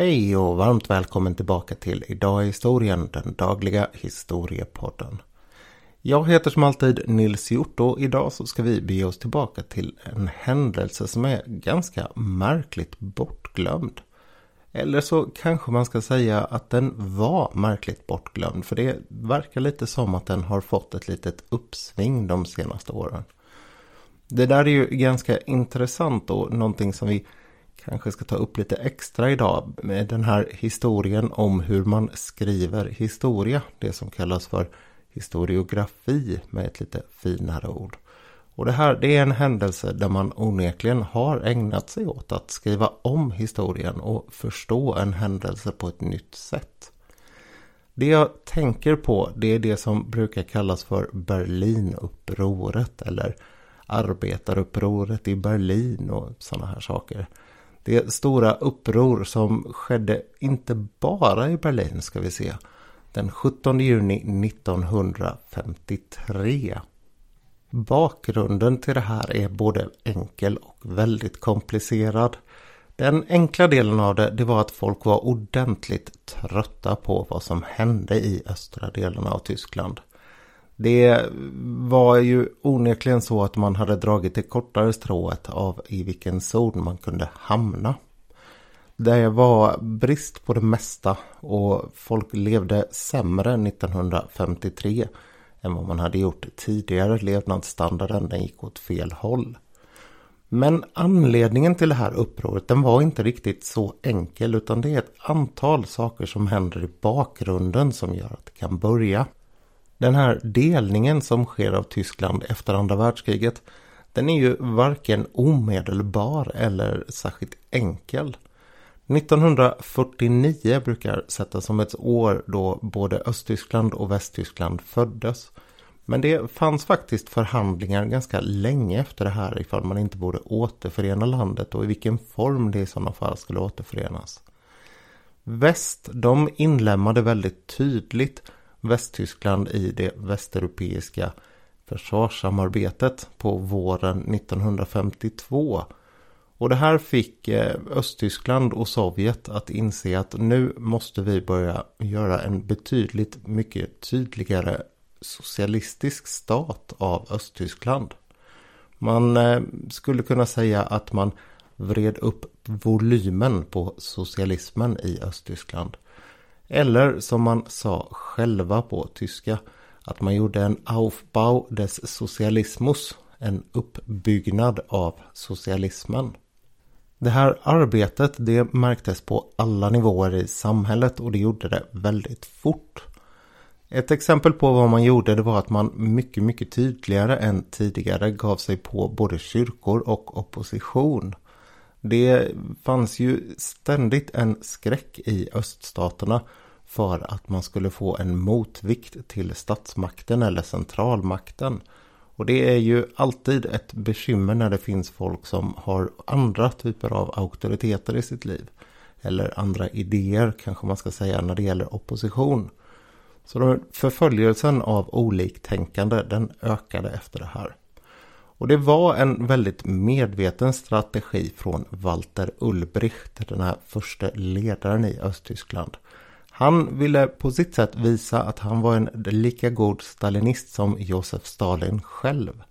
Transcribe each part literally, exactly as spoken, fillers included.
Hej och varmt välkommen tillbaka till Idag i historien, den dagliga historiepodden. Jag heter som alltid Nils Hjort och idag så ska vi bege oss tillbaka till en händelse som är ganska märkligt bortglömd. Eller så kanske man ska säga att den var märkligt bortglömd, för det verkar lite som att den har fått ett litet uppsving de senaste åren. Det där är ju ganska intressant och någonting som vi kanske ska ta upp lite extra idag med den här historien om hur man skriver historia. Det som kallas för historiografi med ett lite finare ord. Och det här det är en händelse där man onekligen har ägnat sig åt att skriva om historien och förstå en händelse på ett nytt sätt. Det jag tänker på det är det som brukar kallas för Berlinupproret eller arbetarupproret i Berlin och sådana här saker. Det stora uppror som skedde inte bara i Berlin ska vi se. Den sjuttonde juni nittonhundrafemtiotre. Bakgrunden till det här är både enkel och väldigt komplicerad. Den enkla delen av det, det var att folk var ordentligt trötta på vad som hände i östra delen av Tyskland. Det var ju onekligen så att man hade dragit det kortare strået av i vilken zon man kunde hamna. Det var brist på det mesta och folk levde sämre nittonhundrafemtiotre än vad man hade gjort tidigare. Levnadsstandarden den gick åt fel håll. Men anledningen till det här upproret den var inte riktigt så enkel, utan det är ett antal saker som händer i bakgrunden som gör att det kan börja. Den här delningen som sker av Tyskland efter andra världskriget, den är ju varken omedelbar eller särskilt enkel. nittonhundrafyrtionio brukar sättas som ett år då både Östtyskland och Västtyskland föddes. Men det fanns faktiskt förhandlingar ganska länge efter det här ifall man inte borde återförena landet och i vilken form det i sådana fall skulle återförenas. Väst, de inlemmade väldigt tydligt Västtyskland i det västeuropeiska försvarssamarbetet på våren nittonhundrafemtiotvå. Och det här fick Östtyskland och Sovjet att inse att nu måste vi börja göra en betydligt mycket tydligare socialistisk stat av Östtyskland. Man skulle kunna säga att man vred upp volymen på socialismen i Östtyskland. Eller som man sa själva på tyska, att man gjorde en Aufbau des Sozialismus, en uppbyggnad av socialismen. Det här arbetet det märktes på alla nivåer i samhället och det gjorde det väldigt fort. Ett exempel på vad man gjorde det var att man mycket mycket tydligare än tidigare gav sig på både kyrkor och opposition. Det fanns ju ständigt en skräck i öststaterna för att man skulle få en motvikt till statsmakten eller centralmakten. Och det är ju alltid ett bekymmer när det finns folk som har andra typer av auktoriteter i sitt liv. Eller andra idéer kanske man ska säga när det gäller opposition. Så förföljelsen av oliktänkande den ökade efter det här. Och det var en väldigt medveten strategi från Walter Ulbricht, den här första ledaren i Östtyskland. Han ville på sitt sätt visa att han var en lika god stalinist som Josef Stalin själv.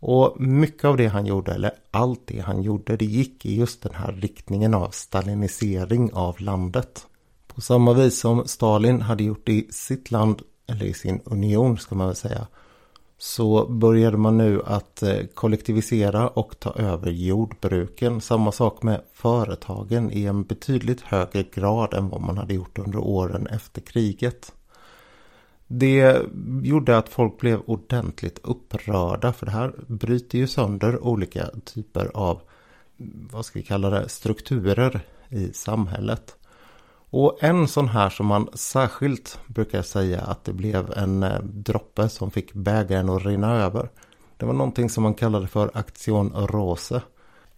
Och mycket av det han gjorde, eller allt det han gjorde, det gick i just den här riktningen av stalinisering av landet. På samma vis som Stalin hade gjort i sitt land, eller i sin union ska man väl säga, så började man nu att kollektivisera och ta över jordbruken. Samma sak med företagen i en betydligt högre grad än vad man hade gjort under åren efter kriget. Det gjorde att folk blev ordentligt upprörda, för det här bryter ju sönder olika typer av, vad ska vi kalla det, strukturer i samhället. Och en sån här som man särskilt brukar säga att det blev en droppe som fick bägaren att rinna över. Det var någonting som man kallade för Aktion Rose.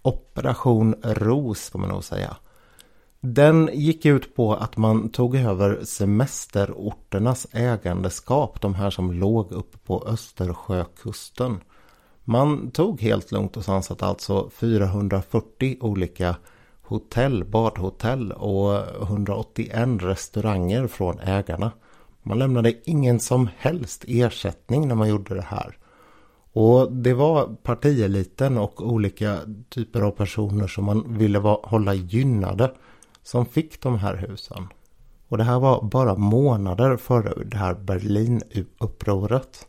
Operation Ros kan man nog säga. Den gick ut på att man tog över semesterorternas ägandeskap. De här som låg uppe på Östersjökusten. Man tog helt lugnt och sansat alltså fyrahundrafyrtio olika hotell, badhotell och hundraåttioen restauranger från ägarna. Man lämnade ingen som helst ersättning när man gjorde det här. Och det var partieliten och olika typer av personer som man ville va- hålla gynnade som fick de här husen. Och det här var bara månader före det här Berlinupproret.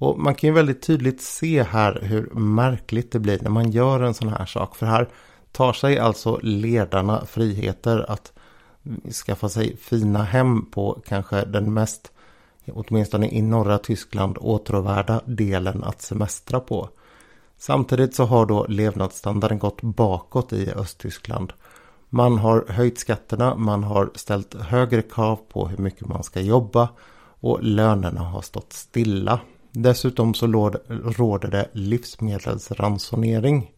Och man kan ju väldigt tydligt se här hur märkligt det blir när man gör en sån här sak. För här tar sig alltså ledarna friheter att skaffa sig fina hem på kanske den mest, åtminstone i norra Tyskland, åtråvärda delen att semestra på. Samtidigt så har då levnadsstandarden gått bakåt i Östtyskland. Man har höjt skatterna, man har ställt högre krav på hur mycket man ska jobba och lönerna har stått stilla. Dessutom så råder det livsmedelsransonering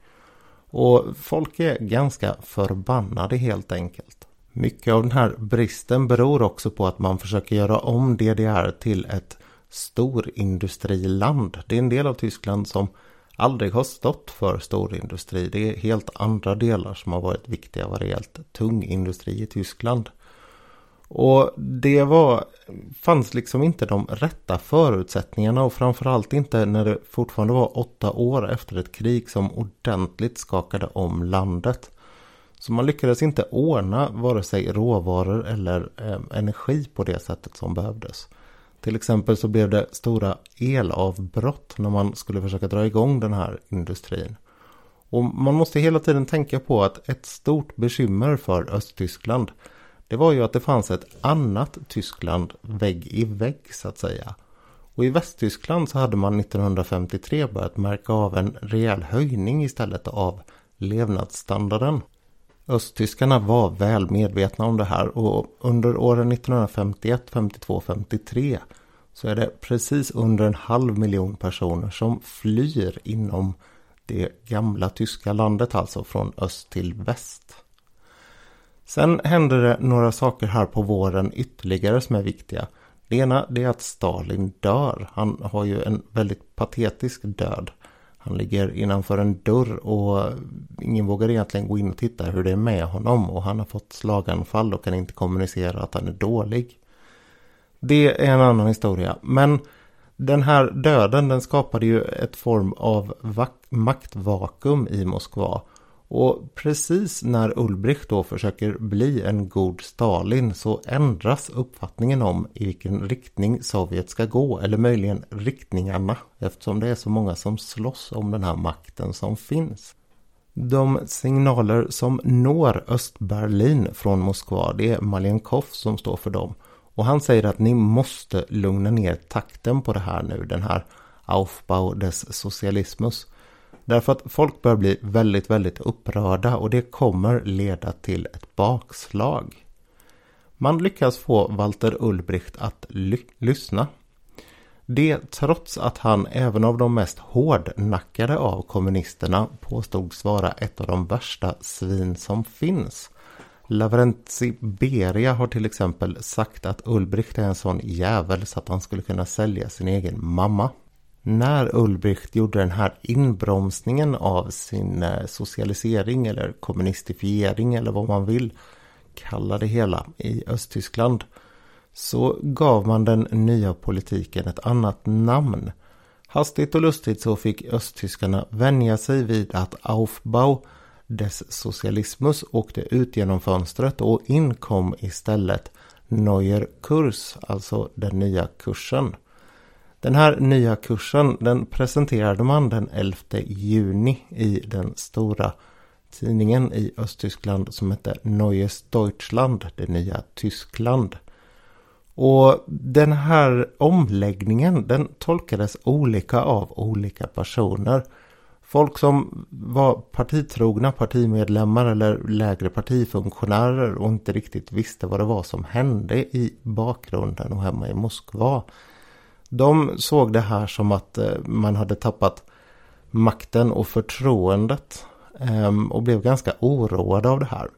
och folk är ganska förbannade helt enkelt. Mycket av den här bristen beror också på att man försöker göra om D D R till ett storindustriland. Det är en del av Tyskland som aldrig har stått för storindustri. Det är helt andra delar som har varit viktiga och rejält tung industri i Tyskland. Och det var, fanns liksom inte de rätta förutsättningarna och framförallt inte när det fortfarande var åtta år efter ett krig som ordentligt skakade om landet. Så man lyckades inte ordna vare sig råvaror eller eh, energi på det sättet som behövdes. Till exempel så blev det stora elavbrott när man skulle försöka dra igång den här industrin. Och man måste hela tiden tänka på att ett stort bekymmer för Östtyskland, det var ju att det fanns ett annat Tyskland vägg i vägg så att säga. Och i Västtyskland så hade man nittonhundrafemtiotre börjat märka av en rejäl höjning istället av levnadsstandarden. Östtyskarna var väl medvetna om det här och under åren nittonhundrafemtioett, femtiotvå, femtiotre så är det precis under en halv miljon personer som flyr inom det gamla tyska landet, alltså från öst till väst. Sen händer det några saker här på våren ytterligare som är viktiga. Det ena det är att Stalin dör. Han har ju en väldigt patetisk död. Han ligger innanför en dörr och ingen vågar egentligen gå in och titta hur det är med honom. Och han har fått slaganfall och kan inte kommunicera att han är dålig. Det är en annan historia. Men den här döden den skapade ju ett form av vak- maktvakuum i Moskva. Och precis när Ulbricht då försöker bli en god Stalin så ändras uppfattningen om i vilken riktning Sovjet ska gå, eller möjligen riktningarna, eftersom det är så många som slåss om den här makten som finns. De signaler som når Östberlin från Moskva, det är Malenkov som står för dem. Och han säger att ni måste lugna ner takten på det här nu, den här Aufbau des Sozialismus. Därför att folk börjar bli väldigt, väldigt upprörda och det kommer leda till ett bakslag. Man lyckas få Walter Ulbricht att ly- lyssna. Det trots att han även av de mest hårdnackade av kommunisterna påstods vara ett av de värsta svin som finns. Lavrentij Beria har till exempel sagt att Ulbricht är en sån jävel så att han skulle kunna sälja sin egen mamma. När Ulbricht gjorde den här inbromsningen av sin socialisering eller kommunistifiering eller vad man vill kalla det hela i Östtyskland så gav man den nya politiken ett annat namn. Hastigt och lustigt så fick östtyskarna vänja sig vid att Aufbau des Sozialismus åkte ut genom fönstret och inkom istället Neuer Kurs, alltså den nya kursen. Den här nya kursen den presenterade man den elfte juni i den stora tidningen i Östtyskland som hette Neues Deutschland, det nya Tyskland. Och den här omläggningen den tolkades olika av olika personer. Folk som var partitrogna partimedlemmar eller lägre partifunktionärer och inte riktigt visste vad det var som hände i bakgrunden och hemma i Moskva. De såg det här som att man hade tappat makten och förtroendet och blev ganska oroade av det här.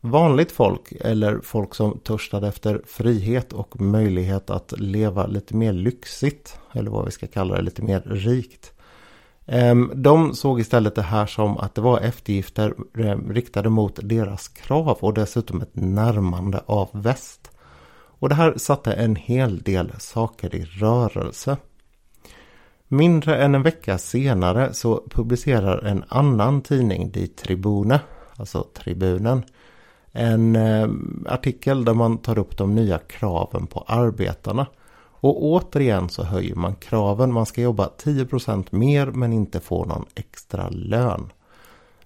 Vanligt folk eller folk som törstade efter frihet och möjlighet att leva lite mer lyxigt eller vad vi ska kalla det, lite mer rikt. De såg istället det här som att det var eftergifter riktade mot deras krav och dessutom ett närmande av väst. Och det här satte en hel del saker i rörelse. Mindre än en vecka senare så publicerar en annan tidning, Die Tribüne, alltså Tribunen, en artikel där man tar upp de nya kraven på arbetarna. Och återigen så höjer man kraven. Man ska jobba tio procent mer men inte få någon extra lön.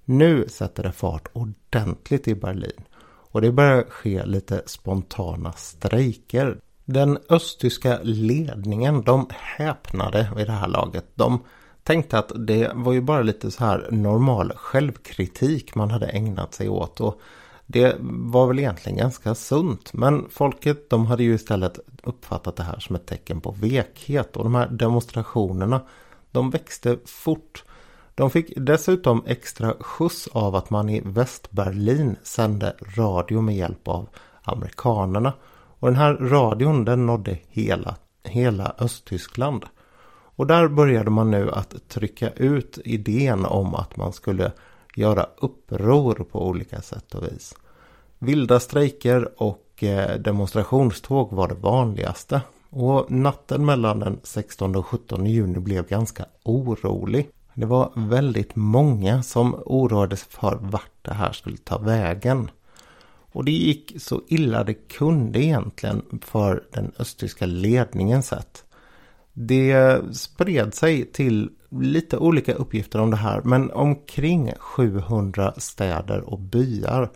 Nu sätter det fart ordentligt i Berlin. Och det börjar ske lite spontana strejker. Den östtyska ledningen, de häpnade vid det här laget. De tänkte att det var ju bara lite så här normal självkritik man hade ägnat sig åt. Och det var väl egentligen ganska sunt, men folket de hade ju istället uppfattat det här som ett tecken på vekhet, och de här demonstrationerna de växte fort. De fick dessutom extra skjuts av att man i Västberlin sände radio med hjälp av amerikanerna, och den här radion den nådde hela, hela Östtyskland. Och där började man nu att trycka ut idén om att man skulle göra uppror på olika sätt och vis. Vilda strejker och demonstrationståg var det vanligaste. Och natten mellan den sextonde och sjuttonde juni blev ganska orolig. Det var väldigt många som oroades för vart det här skulle ta vägen. Och det gick så illa det kunde egentligen för den östtyska ledningens sätt. Det spred sig till lite olika uppgifter om det här, men omkring sjuhundra städer och byar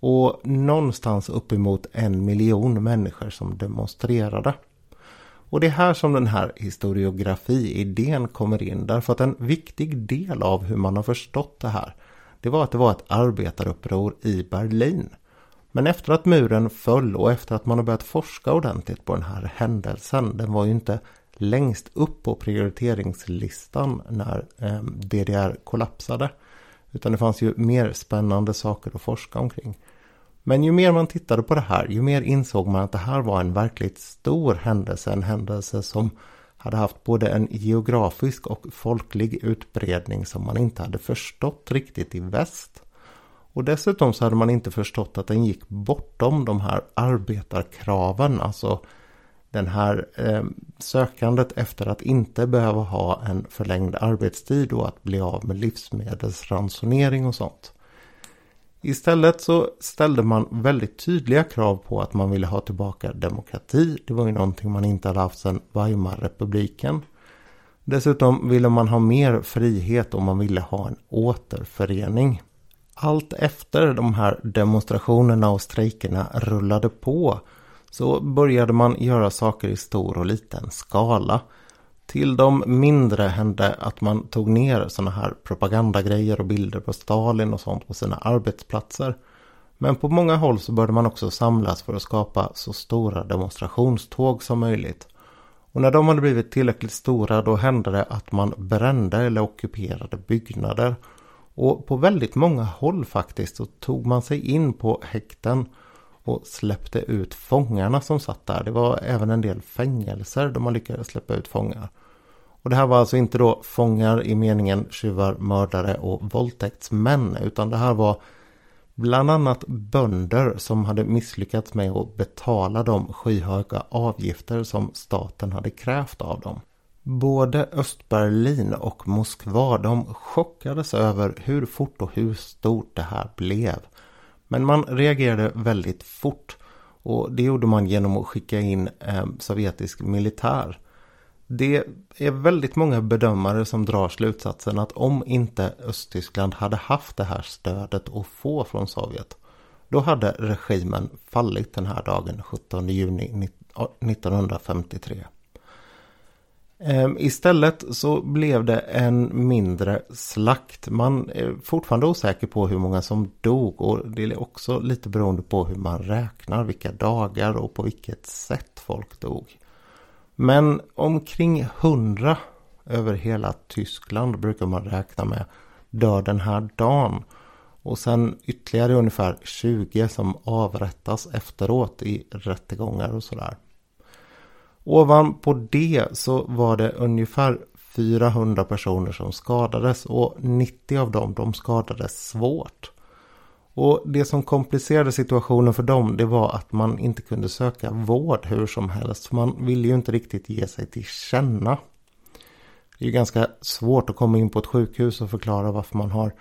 och någonstans uppemot en miljon människor som demonstrerade. Och det är här som den här historiografi-idén kommer in, därför att en viktig del av hur man har förstått det här, det var att det var ett arbetaruppror i Berlin. Men efter att muren föll och efter att man har börjat forska ordentligt på den här händelsen, den var ju inte längst upp på prioriteringslistan när D D R kollapsade, utan det fanns ju mer spännande saker att forska omkring. Men ju mer man tittade på det här, ju mer insåg man att det här var en verkligt stor händelse, en händelse som hade haft både en geografisk och folklig utbredning som man inte hade förstått riktigt i väst. Och dessutom så hade man inte förstått att den gick bortom de här arbetarkraven, alltså den här eh, sökandet efter att inte behöva ha en förlängd arbetstid och att bli av med livsmedelsransonering och sånt. Istället så ställde man väldigt tydliga krav på att man ville ha tillbaka demokrati. Det var ju någonting man inte hade haft sedan Weimar-republiken. Dessutom ville man ha mer frihet och man ville ha en återförening. Allt efter de här demonstrationerna och strejkerna rullade på så började man göra saker i stor och liten skala. Till de mindre hände att man tog ner såna här propagandagrejer och bilder på Stalin och sånt på sina arbetsplatser. Men på många håll så började man också samlas för att skapa så stora demonstrationståg som möjligt. Och när de hade blivit tillräckligt stora då hände det att man brände eller ockuperade byggnader. Och på väldigt många håll faktiskt så tog man sig in på häkten och släppte ut fångarna som satt där. Det var även en del fängelser där man lyckades släppa ut fångar. Och det här var alltså inte då fångar i meningen tjuvar, mördare och våldtäktsmän, utan det här var bland annat bönder som hade misslyckats med att betala de skyhöga avgifter som staten hade krävt av dem. Både Östberlin och Moskva, de chockades över hur fort och hur stort det här blev. Men man reagerade väldigt fort, och det gjorde man genom att skicka in eh, sovjetisk militär. Det är väldigt många bedömare som drar slutsatsen att om inte Östtyskland hade haft det här stödet att få från Sovjet, då hade regimen fallit den här dagen sjuttonde juni nittonhundrafemtiotre. Eh, istället så blev det en mindre slakt. Man är fortfarande osäker på hur många som dog, och det är också lite beroende på hur man räknar, vilka dagar och på vilket sätt folk dog. Men omkring hundra över hela Tyskland brukar man räkna med dör den här dagen, och sen ytterligare ungefär tjugo som avrättas efteråt i rättegångar och sådär. Ovan på det så var det ungefär fyrahundra personer som skadades och nittio av dem de skadades svårt. Och det som komplicerade situationen för dem, det var att man inte kunde söka vård hur som helst. För man ville ju inte riktigt ge sig till känna. Det är ju ganska svårt att komma in på ett sjukhus och förklara varför man har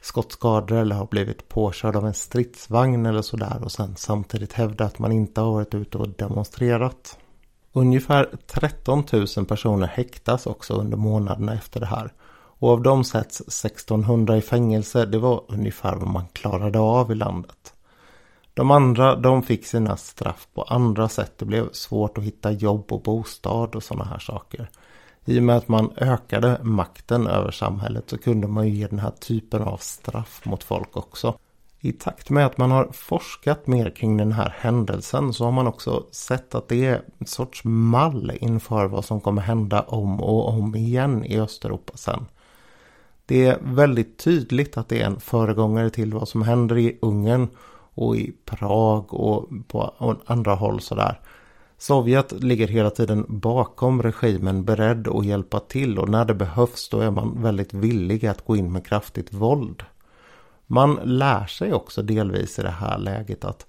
skottskador eller har blivit påkörd av en stridsvagn eller sådär. Och sen samtidigt hävda att man inte har varit ute och demonstrerat. Ungefär tretton tusen personer häktas också under månaderna efter det här. Och av dem sätts sextonhundra i fängelse, det var ungefär vad man klarade av i landet. De andra, de fick sina straff på andra sätt. Det blev svårt att hitta jobb och bostad och sådana här saker. I och med att man ökade makten över samhället så kunde man ju ge den här typen av straff mot folk också. I takt med att man har forskat mer kring den här händelsen så har man också sett att det är en sorts mall inför vad som kommer hända om och om igen i Östeuropa sen. Det är väldigt tydligt att det är en föregångare till vad som händer i Ungern och i Prag och på andra håll sådär. Sovjet ligger hela tiden bakom regimen beredd att hjälpa till och när det behövs då är man väldigt villig att gå in med kraftigt våld. Man lär sig också delvis i det här läget att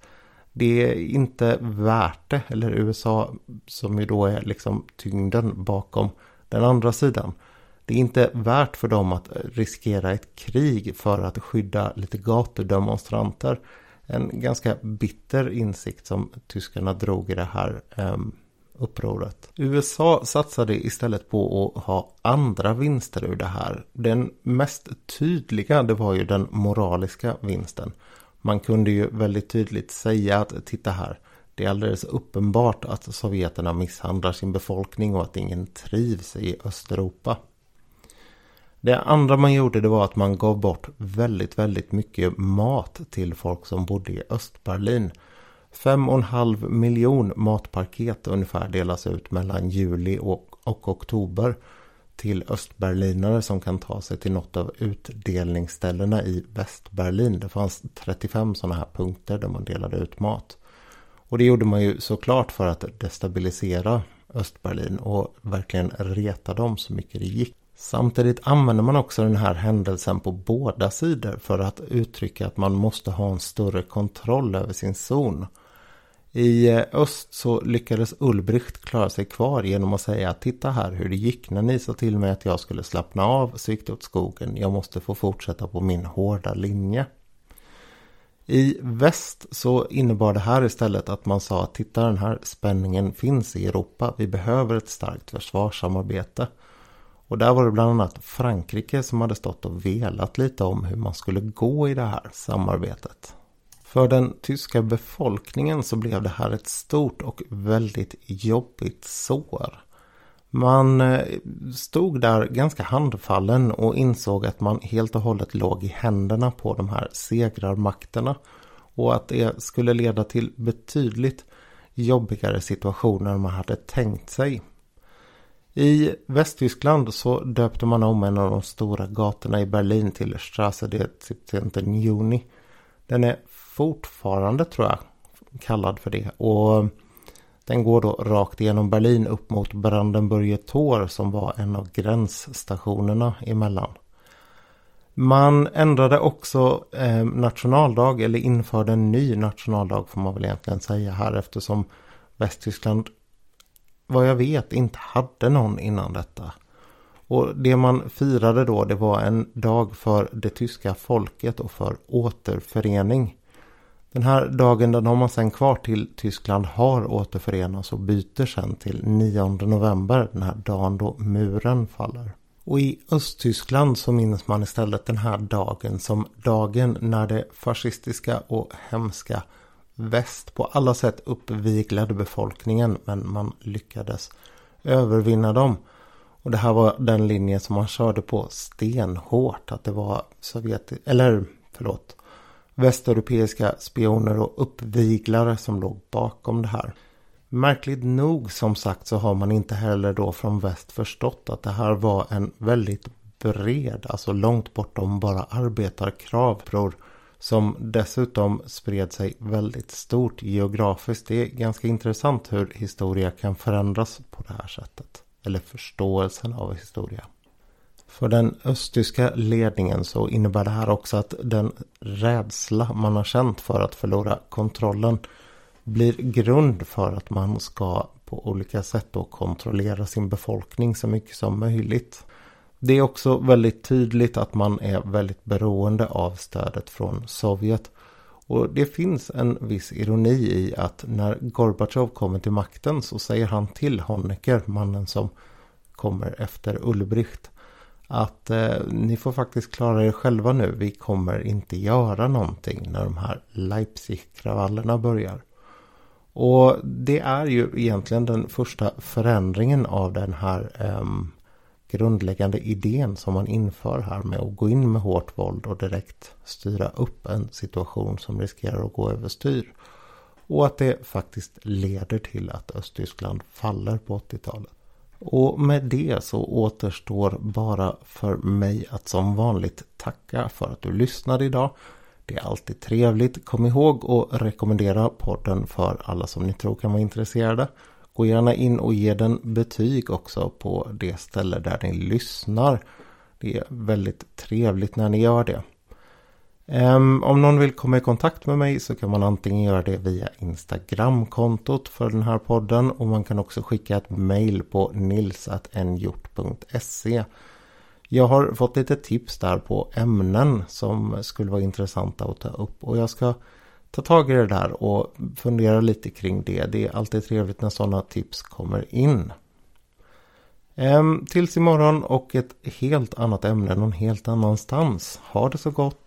det är inte värt det, eller U S A som ju då är liksom tyngden bakom den andra sidan. Det är inte värt för dem att riskera ett krig för att skydda lite gatudemonstranter. En ganska bitter insikt som tyskarna drog i det här eh, upproret. U S A satsade istället på att ha andra vinster ur det här. Den mest tydliga, det var ju den moraliska vinsten. Man kunde ju väldigt tydligt säga att titta här, det är alldeles uppenbart att sovjeterna misshandlar sin befolkning och att ingen trivs i Östeuropa. Det andra man gjorde, det var att man gav bort väldigt, väldigt mycket mat till folk som bodde i Östberlin. Fem och en halv miljon matpaket ungefär delas ut mellan juli och, och oktober till östberlinare som kan ta sig till något av utdelningsställena i Västberlin. Det fanns trettiofem sådana här punkter där man delade ut mat. Och det gjorde man ju såklart för att destabilisera Östberlin och verkligen reta dem så mycket det gick. Samtidigt använder man också den här händelsen på båda sidor för att uttrycka att man måste ha en större kontroll över sin zon. I öst så lyckades Ulbricht klara sig kvar genom att säga att titta här hur det gick när ni sa till mig att jag skulle slappna av så gick det åt skogen. Jag måste få fortsätta på min hårda linje. I väst så innebar det här istället att man sa att titta den här spänningen finns i Europa. Vi behöver ett starkt försvarssamarbete. Och där var det bland annat Frankrike som hade stått och velat lite om hur man skulle gå i det här samarbetet. För den tyska befolkningen så blev det här ett stort och väldigt jobbigt sår. Man stod där ganska handfallen och insåg att man helt och hållet låg i händerna på de här segrarmakterna. Och att det skulle leda till betydligt jobbigare situationer än man hade tänkt sig. I Västtyskland så döpte man om en av de stora gatorna i Berlin till Straße des sjuttonde juni. Den är fortfarande, tror jag, kallad för det. Och den går då rakt igenom Berlin upp mot Brandenburger Tor som var en av gränsstationerna emellan. Man ändrade också eh, nationaldag, eller införde en ny nationaldag får man väl egentligen säga här, eftersom Västtyskland vad jag vet inte hade någon innan detta. Och det man firade då, det var en dag för det tyska folket och för återförening. Den här dagen, den har man sen kvar till Tyskland har återförenats och byter sen till nionde november, den här dagen då muren faller. Och i Östtyskland så minns man istället den här dagen som dagen när det fascistiska och hemska väst på alla sätt uppviglade befolkningen, men man lyckades övervinna dem. Och det här var den linje som man körde på stenhårt, att det var sovjet eller förlåt västeuropeiska spioner och uppviglare som låg bakom det här. Märkligt nog som sagt så har man inte heller då från väst förstått att det här var en väldigt bred, alltså långt bortom bara arbetarkravpror, som dessutom spred sig väldigt stort geografiskt. Det är ganska intressant hur historia kan förändras på det här sättet. Eller förståelsen av historia. För den östtyska ledningen så innebär det här också att den rädsla man har känt för att förlora kontrollen blir grund för att man ska på olika sätt då kontrollera sin befolkning så mycket som möjligt. Det är också väldigt tydligt att man är väldigt beroende av stödet från Sovjet. Och det finns en viss ironi i att när Gorbachev kommer till makten så säger han till Honnecker, mannen som kommer efter Ulbricht, att eh, ni får faktiskt klara er själva nu. Vi kommer inte göra någonting när de här Leipzig-kravallerna börjar. Och det är ju egentligen den första förändringen av den här eh, grundläggande idén som man inför här med att gå in med hårt våld och direkt styra upp en situation som riskerar att gå överstyr. Och att det faktiskt leder till att Östtyskland faller på åttiotalet. Och med det så återstår bara för mig att som vanligt tacka för att du lyssnade idag. Det är alltid trevligt. Kom ihåg att rekommendera podden för alla som ni tror kan vara intresserade. Gå gärna in och ge den betyg också på det ställe där ni lyssnar. Det är väldigt trevligt när ni gör det. Om någon vill komma i kontakt med mig så kan man antingen göra det via Instagram-kontot för den här podden. Och man kan också skicka ett mejl på nils at n hjort punkt se. Jag har fått lite tips där på ämnen som skulle vara intressanta att ta upp. Och jag ska ta tag i det där och fundera lite kring det. Det är alltid trevligt när sådana tips kommer in. Ehm, tills imorgon och ett helt annat ämne någon helt annanstans. Ha det så gott